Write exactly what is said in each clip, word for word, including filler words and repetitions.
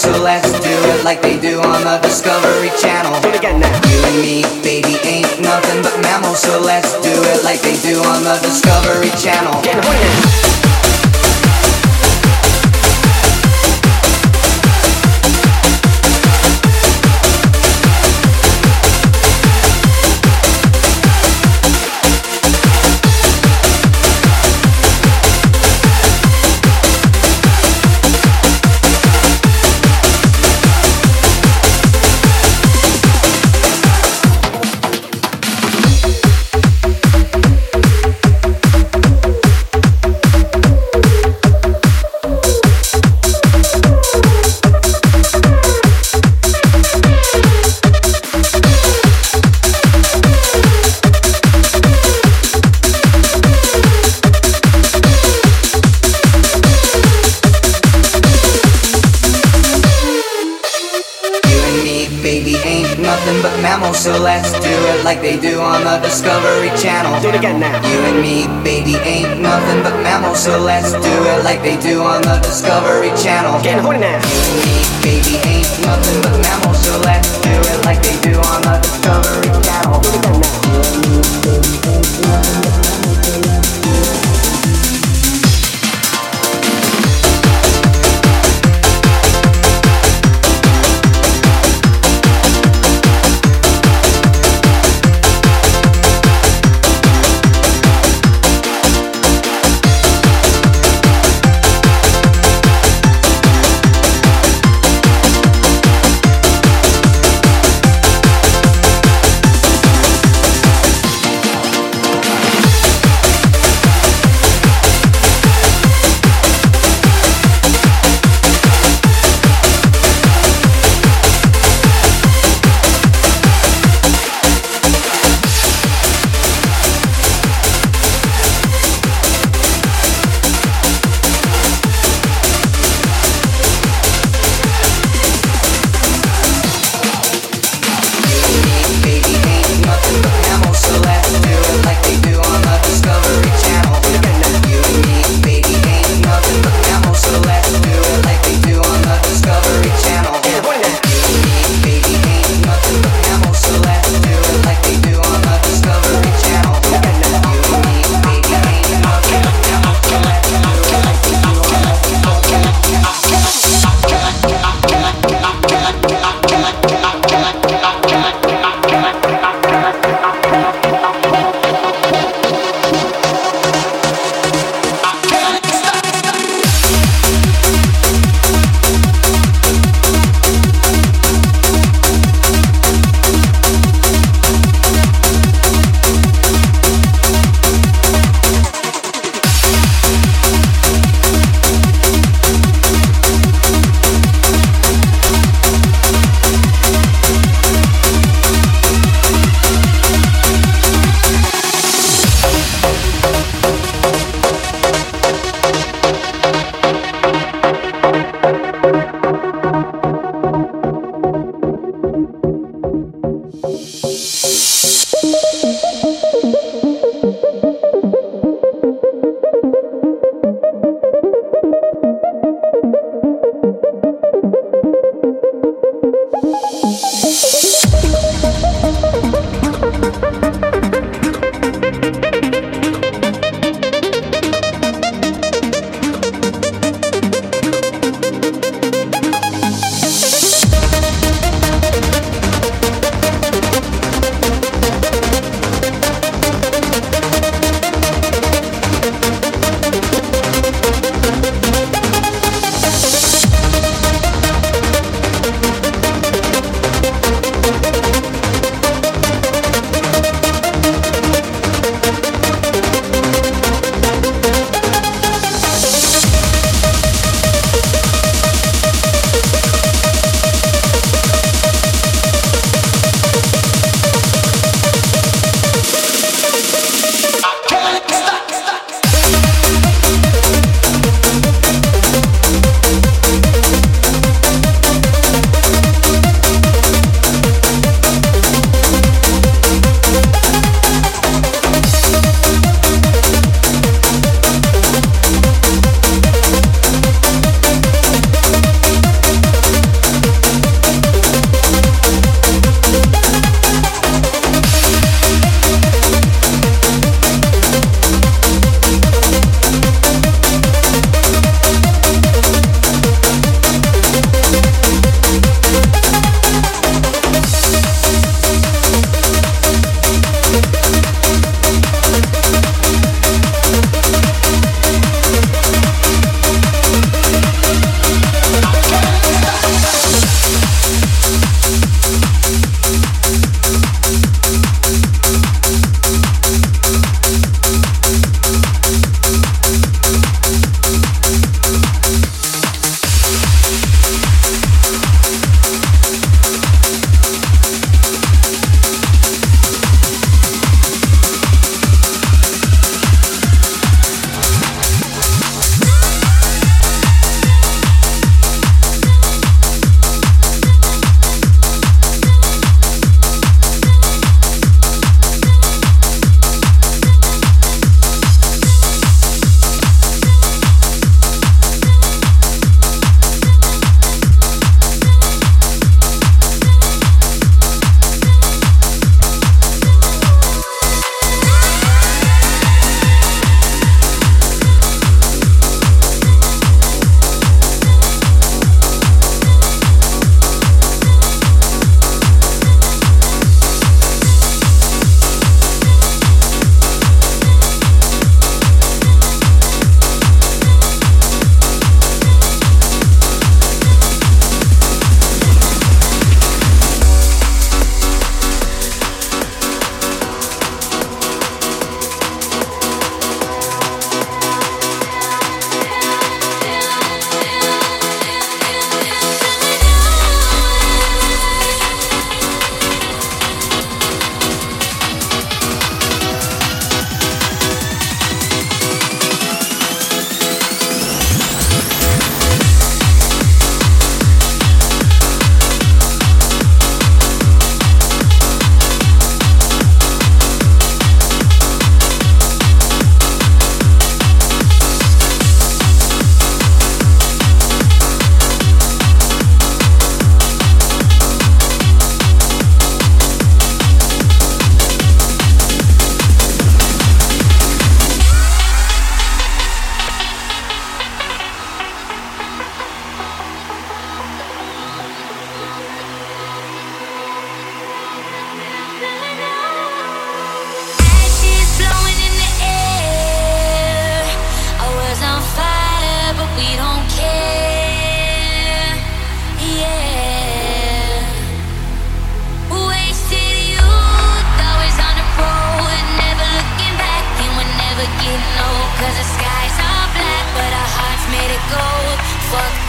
so let's do it like they do on the Discovery Channel. Do it again now. You and me, baby, ain't nothing but mammals, so let's do it like they do on the Discovery Channel. Get it. So let's do it like they do on the Discovery Channel. Do it again now. You and me, baby, ain't nothing but mammals, so let's do it like they do on the Discovery Channel. Get horny now. You and me, baby, ain't nothing but mammals, so let's do it like they do on the Discovery Channel. Do it again now. You and me, baby, ain't nothing but mammals, so let's do it.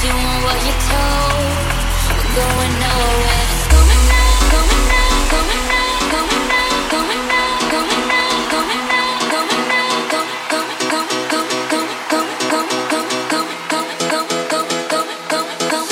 doing what you're told. We're going nowhere. Going now, going now, going now, going now, going now, going now, going now, going now, going, going, going, going, going, going, going, going, going, going, going, going, going, going, going,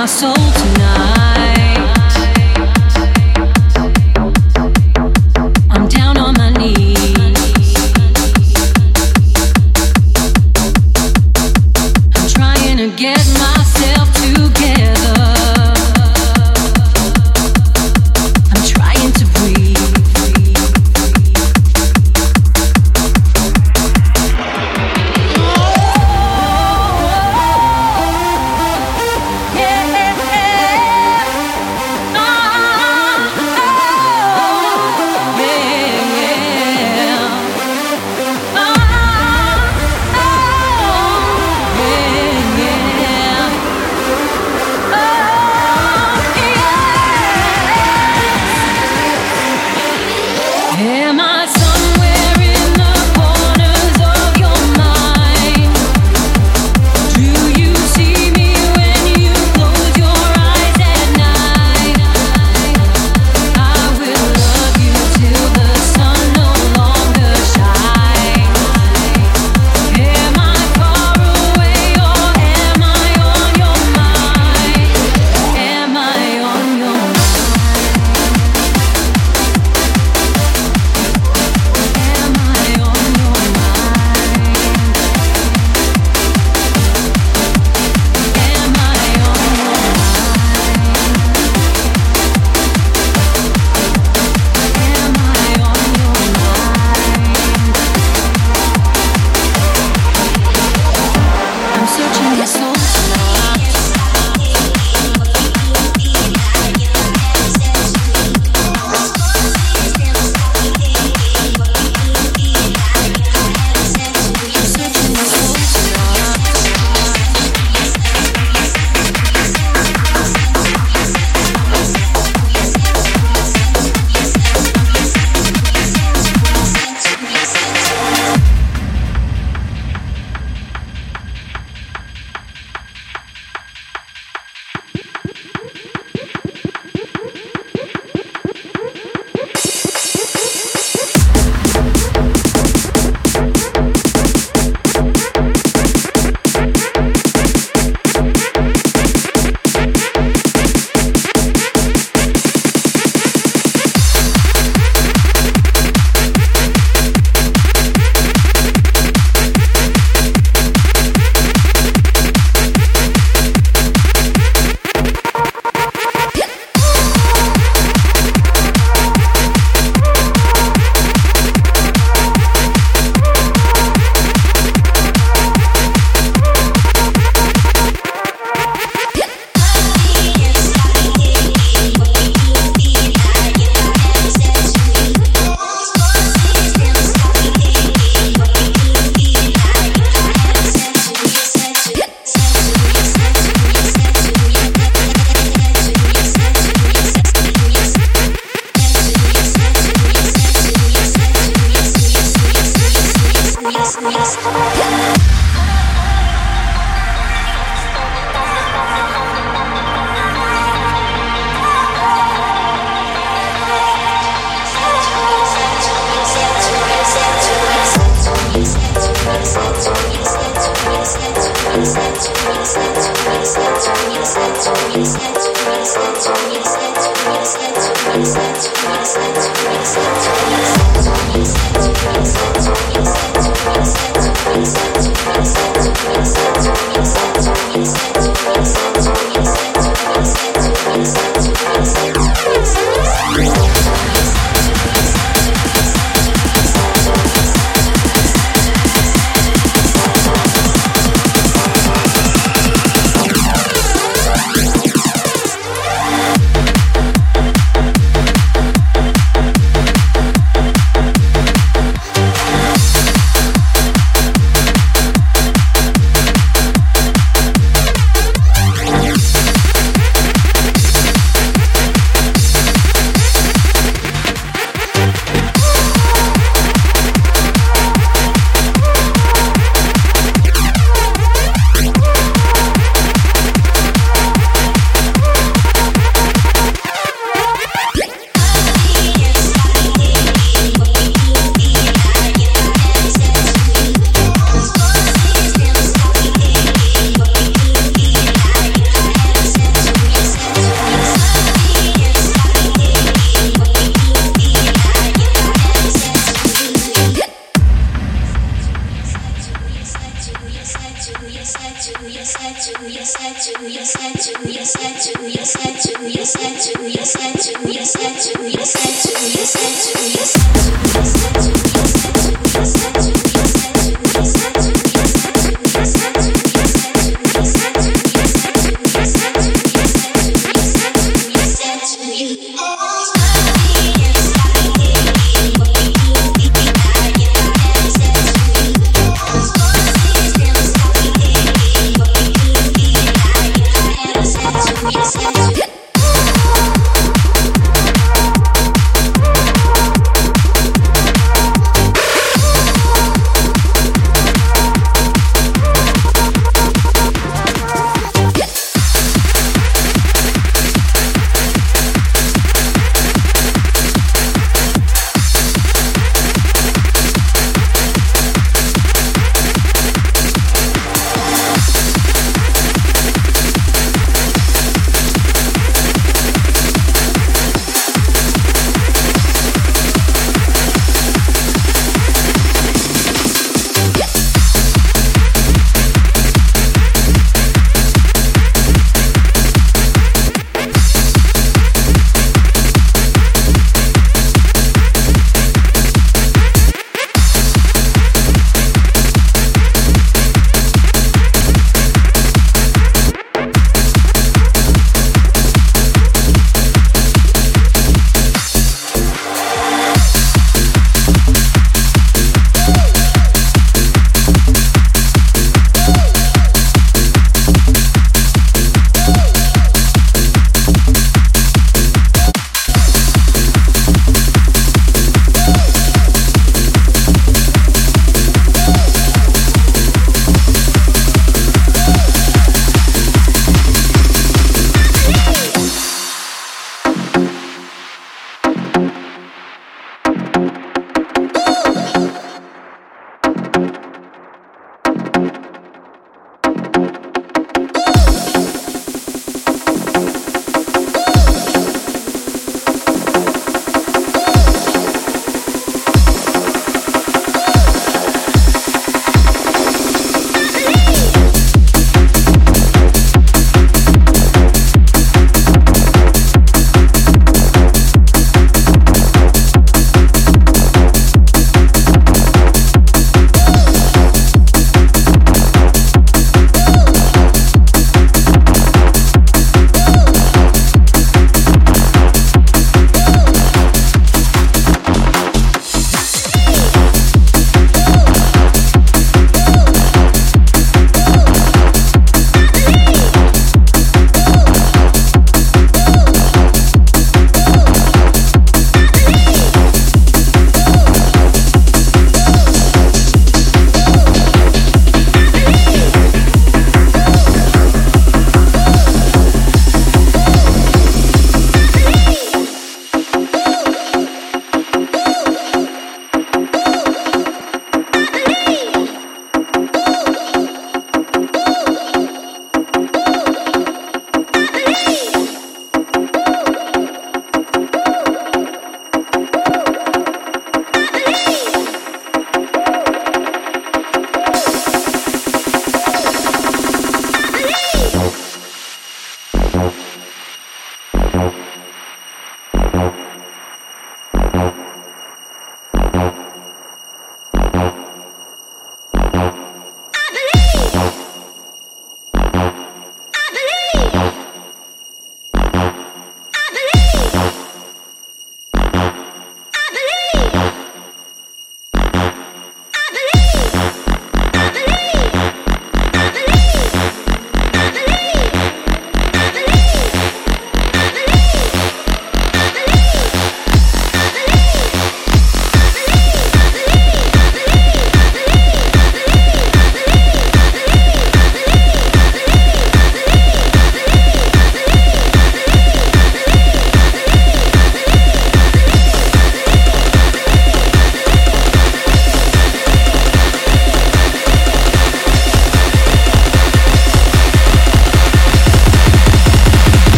my soul tonight.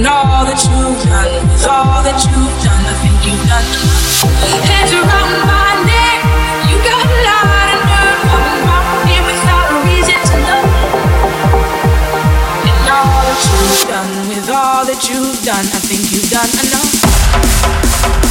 and all that you've done, with all that you've done, I think you've done enough. Hands around my neck, you got a lot of nerve coming around here without a reason to know. And all that you've done, with all that you've done, I think you've done enough.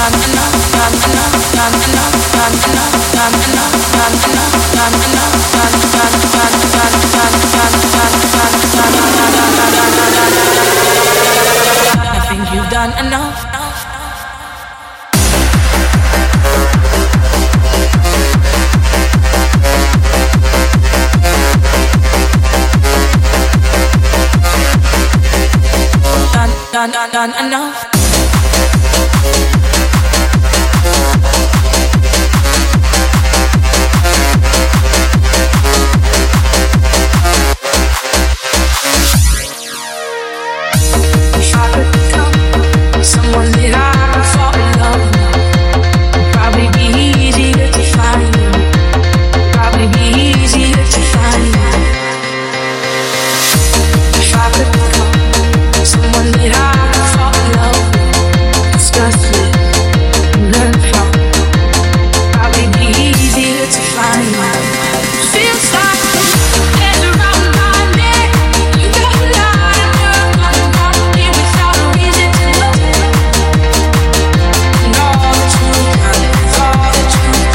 Done enough, done enough, done enough, done enough, done enough, done enough, done enough, done enough, done enough, done enough, done enough, done enough. I think you've done enough. Done, done, done enough. I think you've done enough.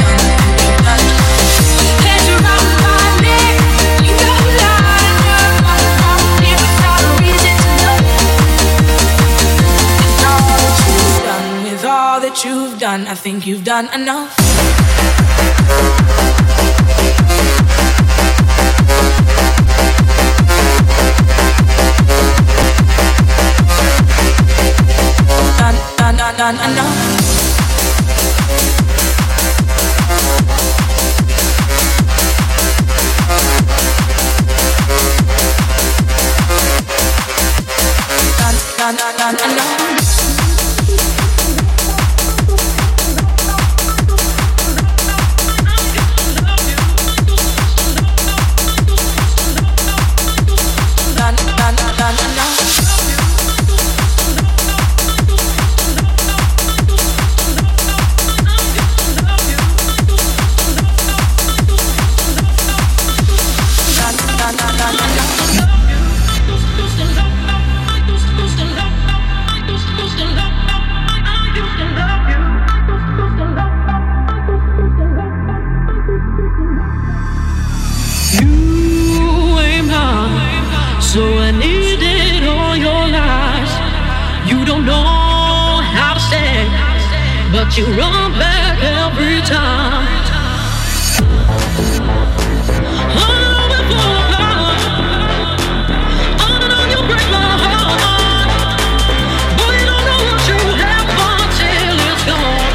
Done, done, done, done enough. Done, done, done, done enough. You run back every time. All before love, on and on you break my heart. Boy, you don't know what you have until it's gone.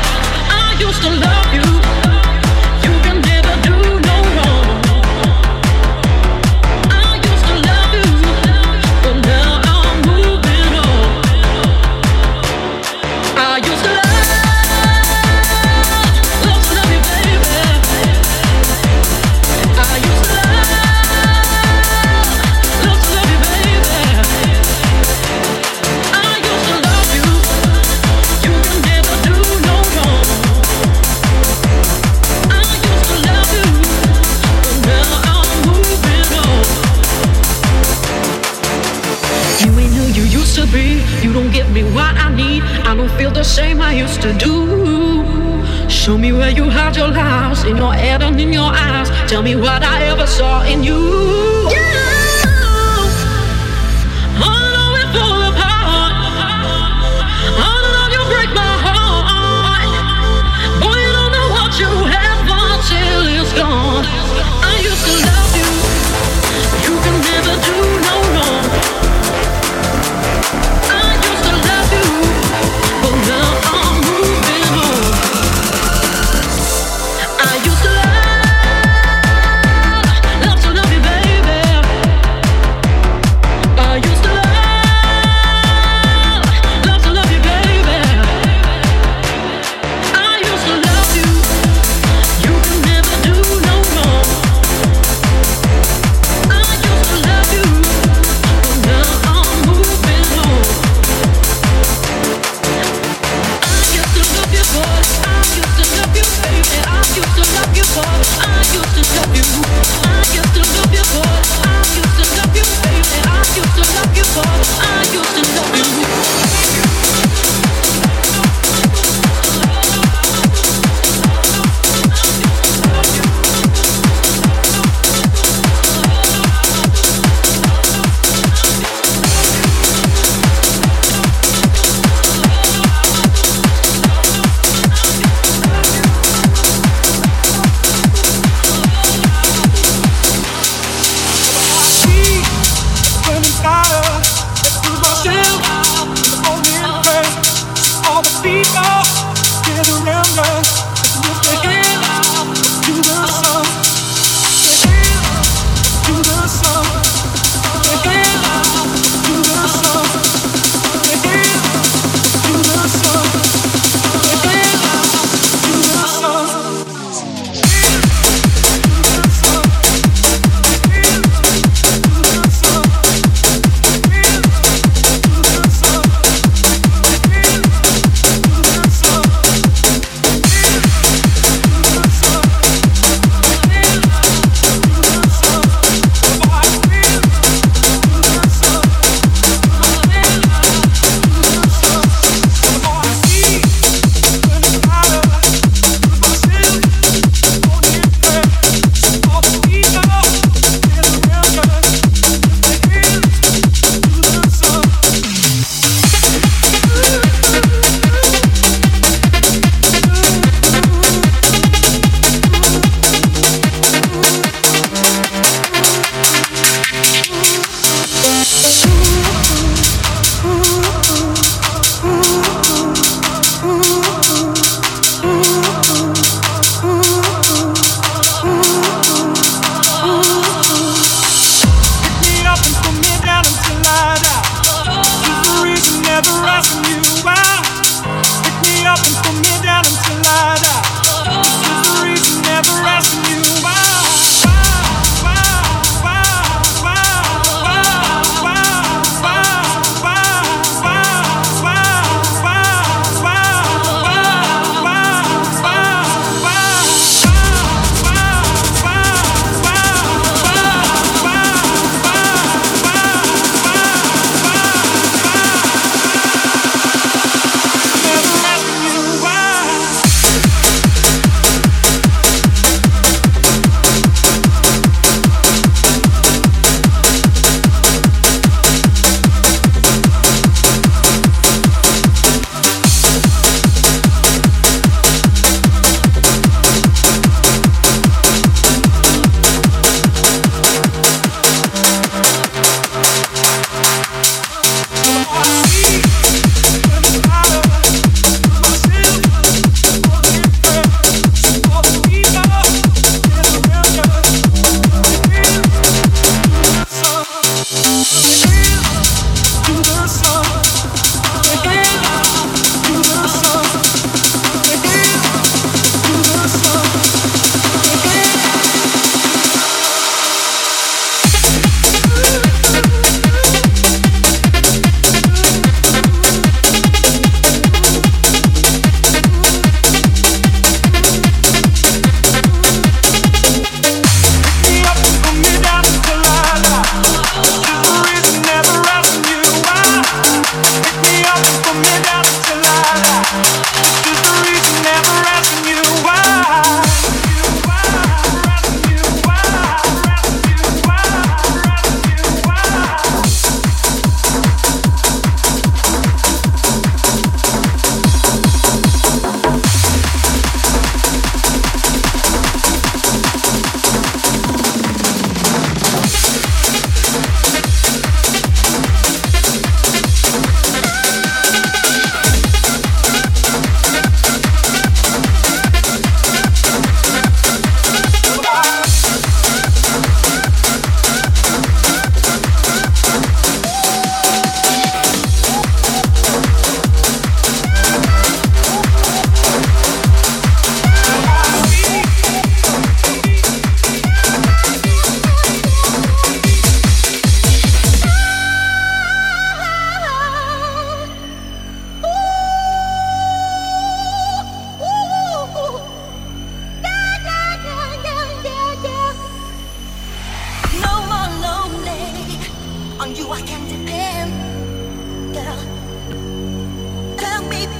I used to love you. You can never do no wrong. I used to love you, but now I'm moving on. I used to love you. Used to do. Show me where you hide your lies, in your head and in your eyes. Tell me what I ever saw in you. Yeah. Oh no, it fall apart. Oh no, you break my heart. Boy, you don't know what you have until it's gone. I used to love you. You can never do no wrong. I used to love you, but now I'm I used to love, love to love you, baby.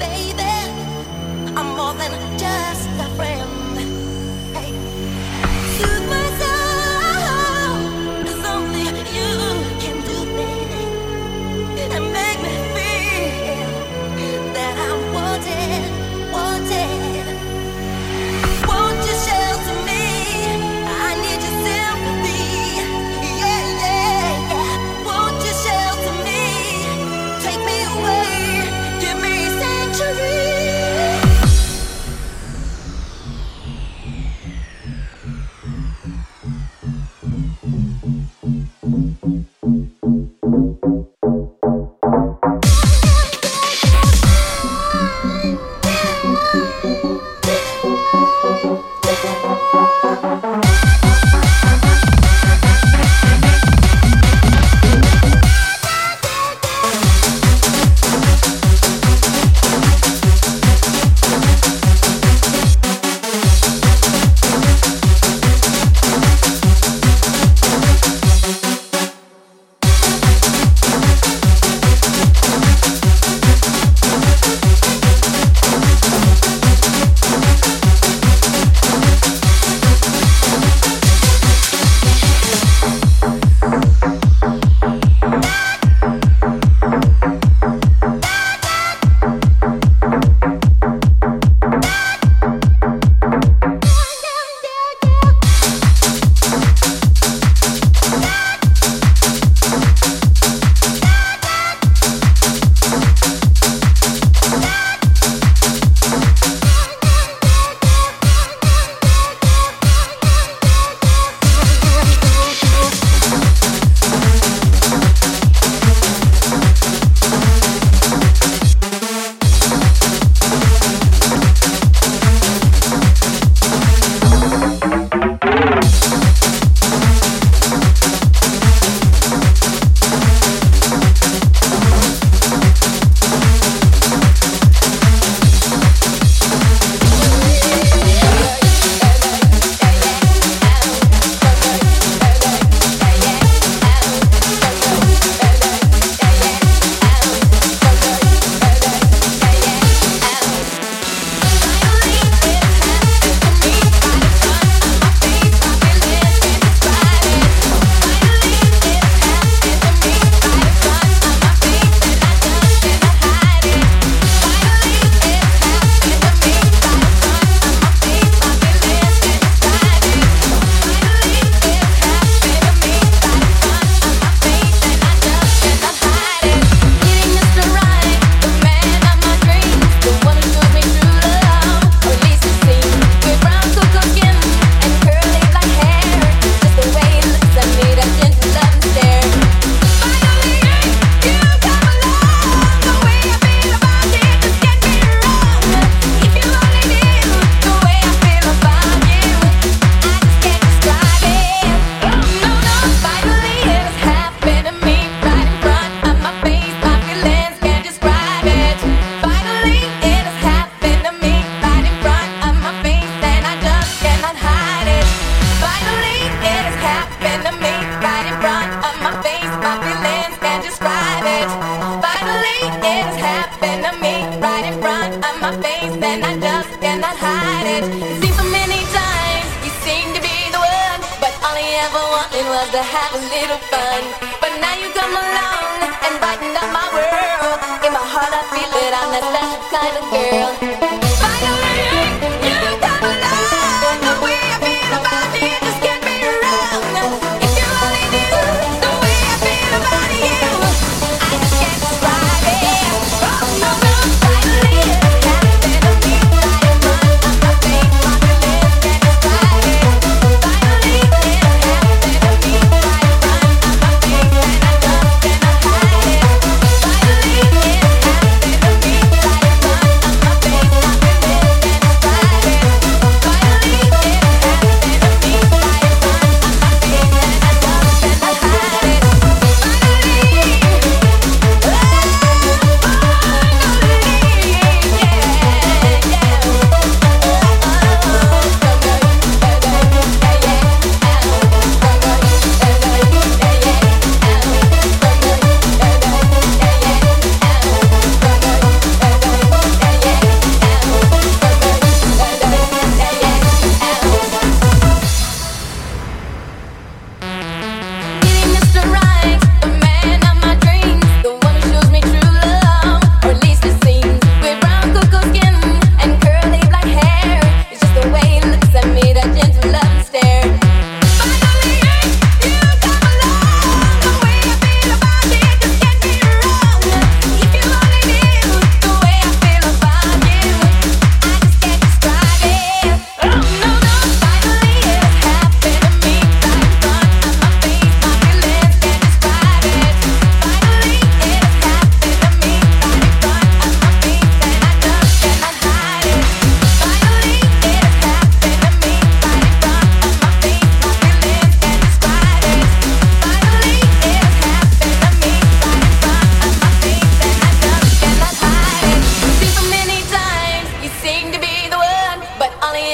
baby, I'm more than just a friend. Hey, soothe my soul. There's only you can do, baby, and make me feel that I'm wanted, wanted. Won't you shelter me? I need your sympathy. Yeah, yeah, yeah. Won't you shelter me? Take me away. Give me sanctuary.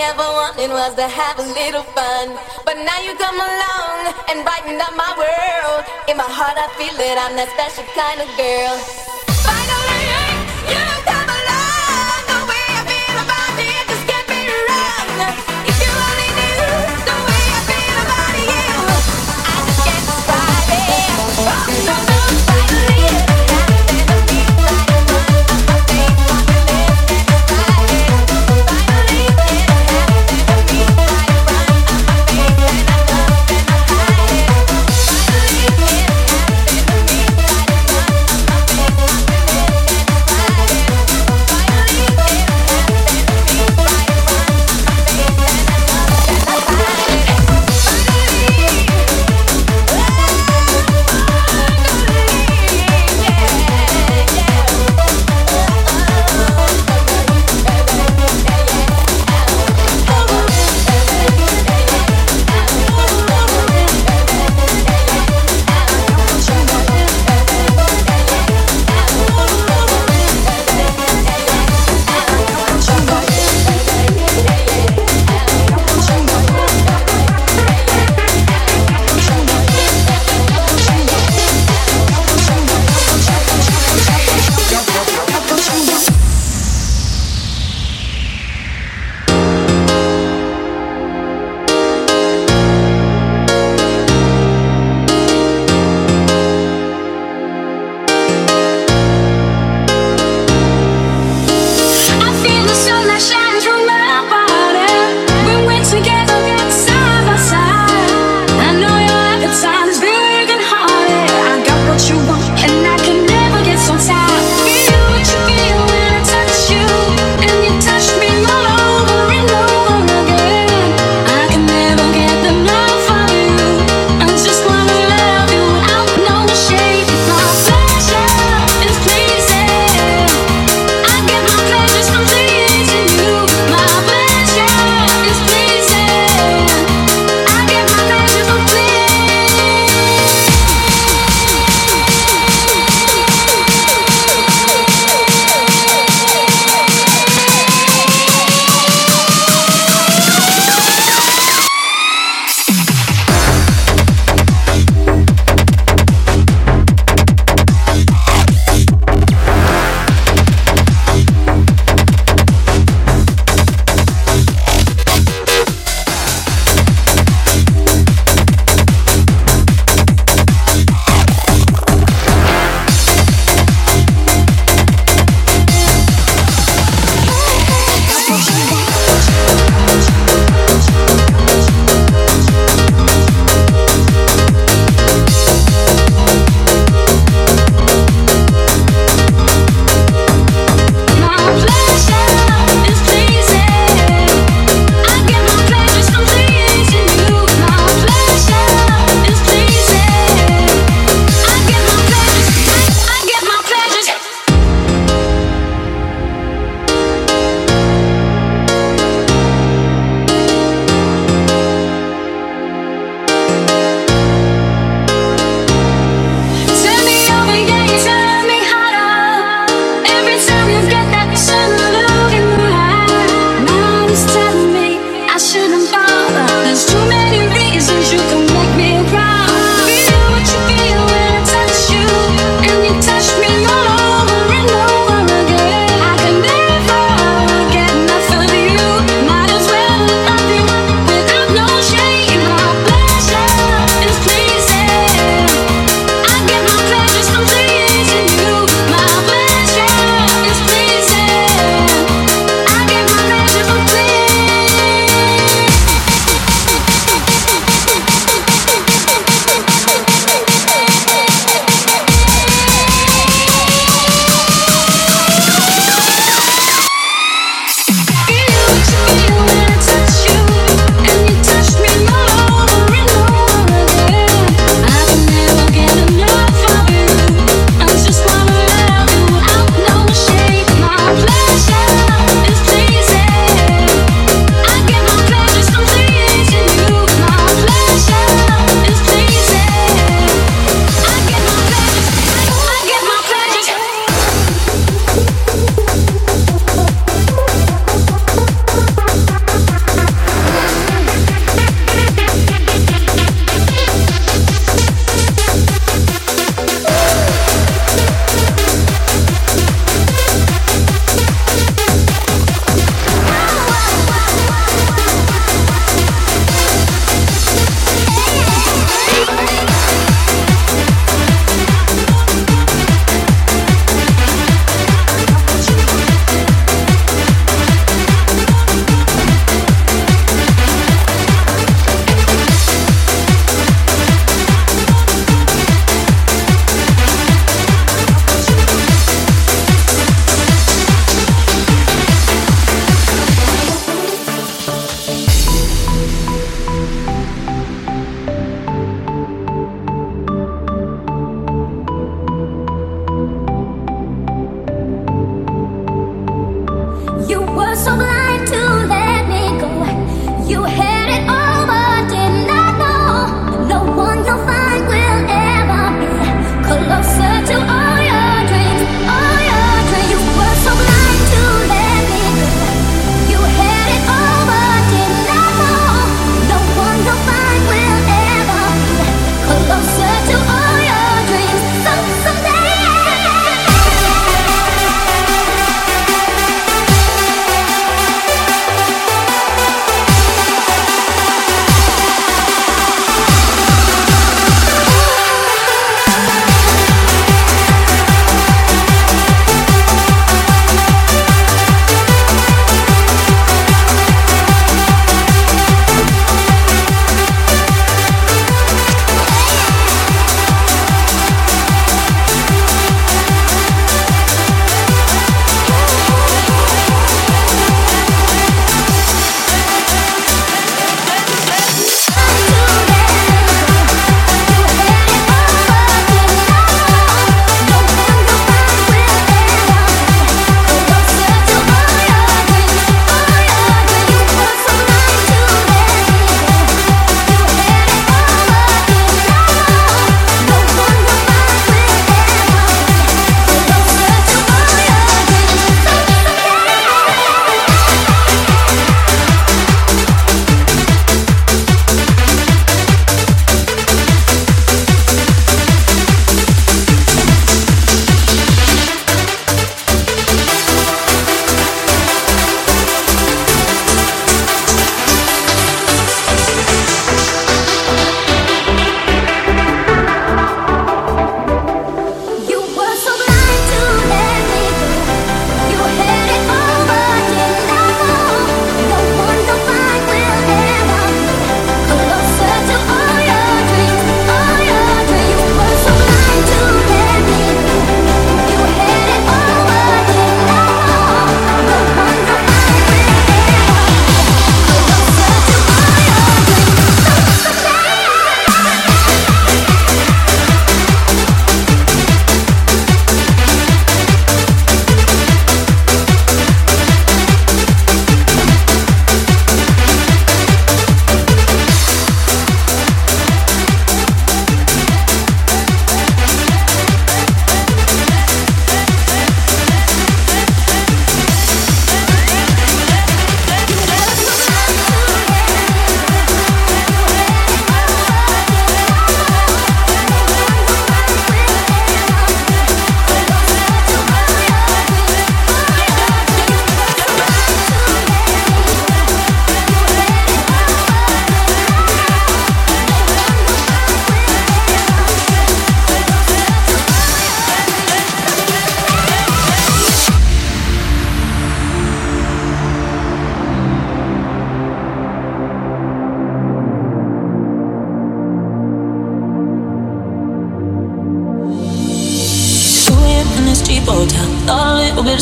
ever wanted was to have a little fun. But now you come along and brighten up my world. In my heart I feel it, I'm that special kind of girl. Finally, you come along. The way I feel about it just can't be wrong. If you only knew the way I feel about you, I just can't describe it. Oh, no, no.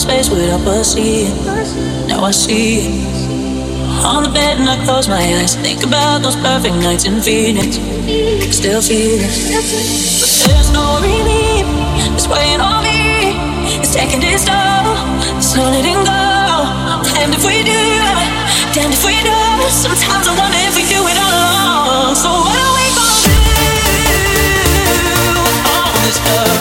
space without us seeing. Now I see it. On the bed and I close my eyes, think about those perfect nights in Phoenix. Still feel it, but there's no relief. It's weighing on me, it's taking its toll. So let it go. Damned if we do, damned if we do. Sometimes I wonder if we do it all alone. So what are we gonna do with all this love?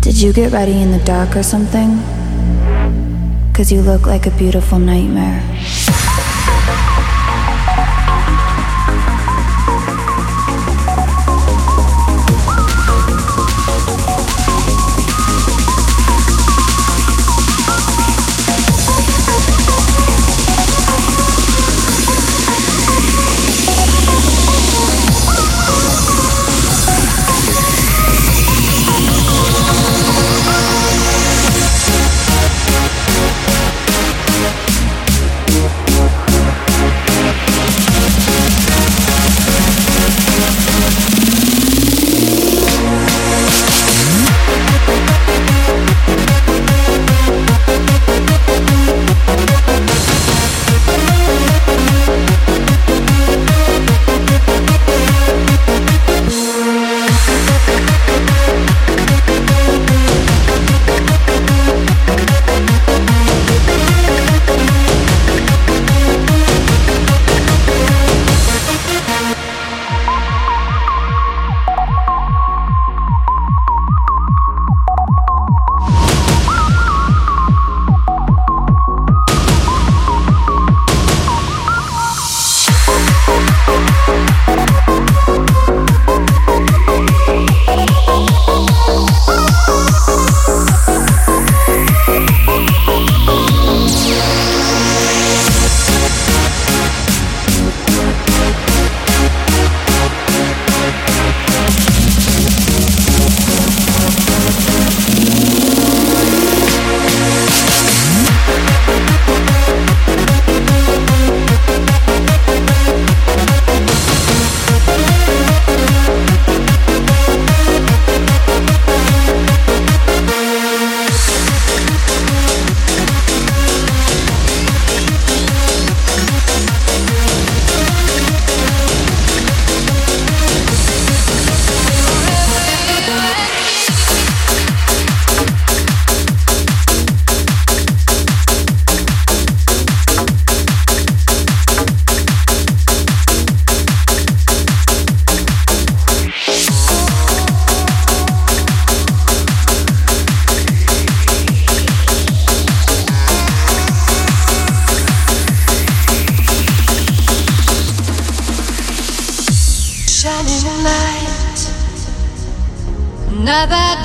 Did you get ready in the dark or something? 'Cause you look like a beautiful nightmare.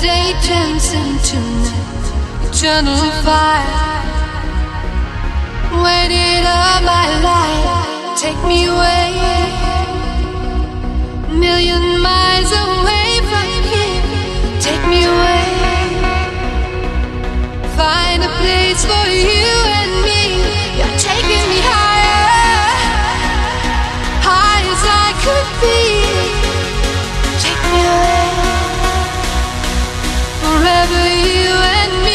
day dancing to eternal fire. Weighted of my life, take me away, million miles away from here. Take me away, find a place for you and me. You're taking me higher, high as I could be. Take me away, forever you and me.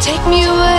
Take me away.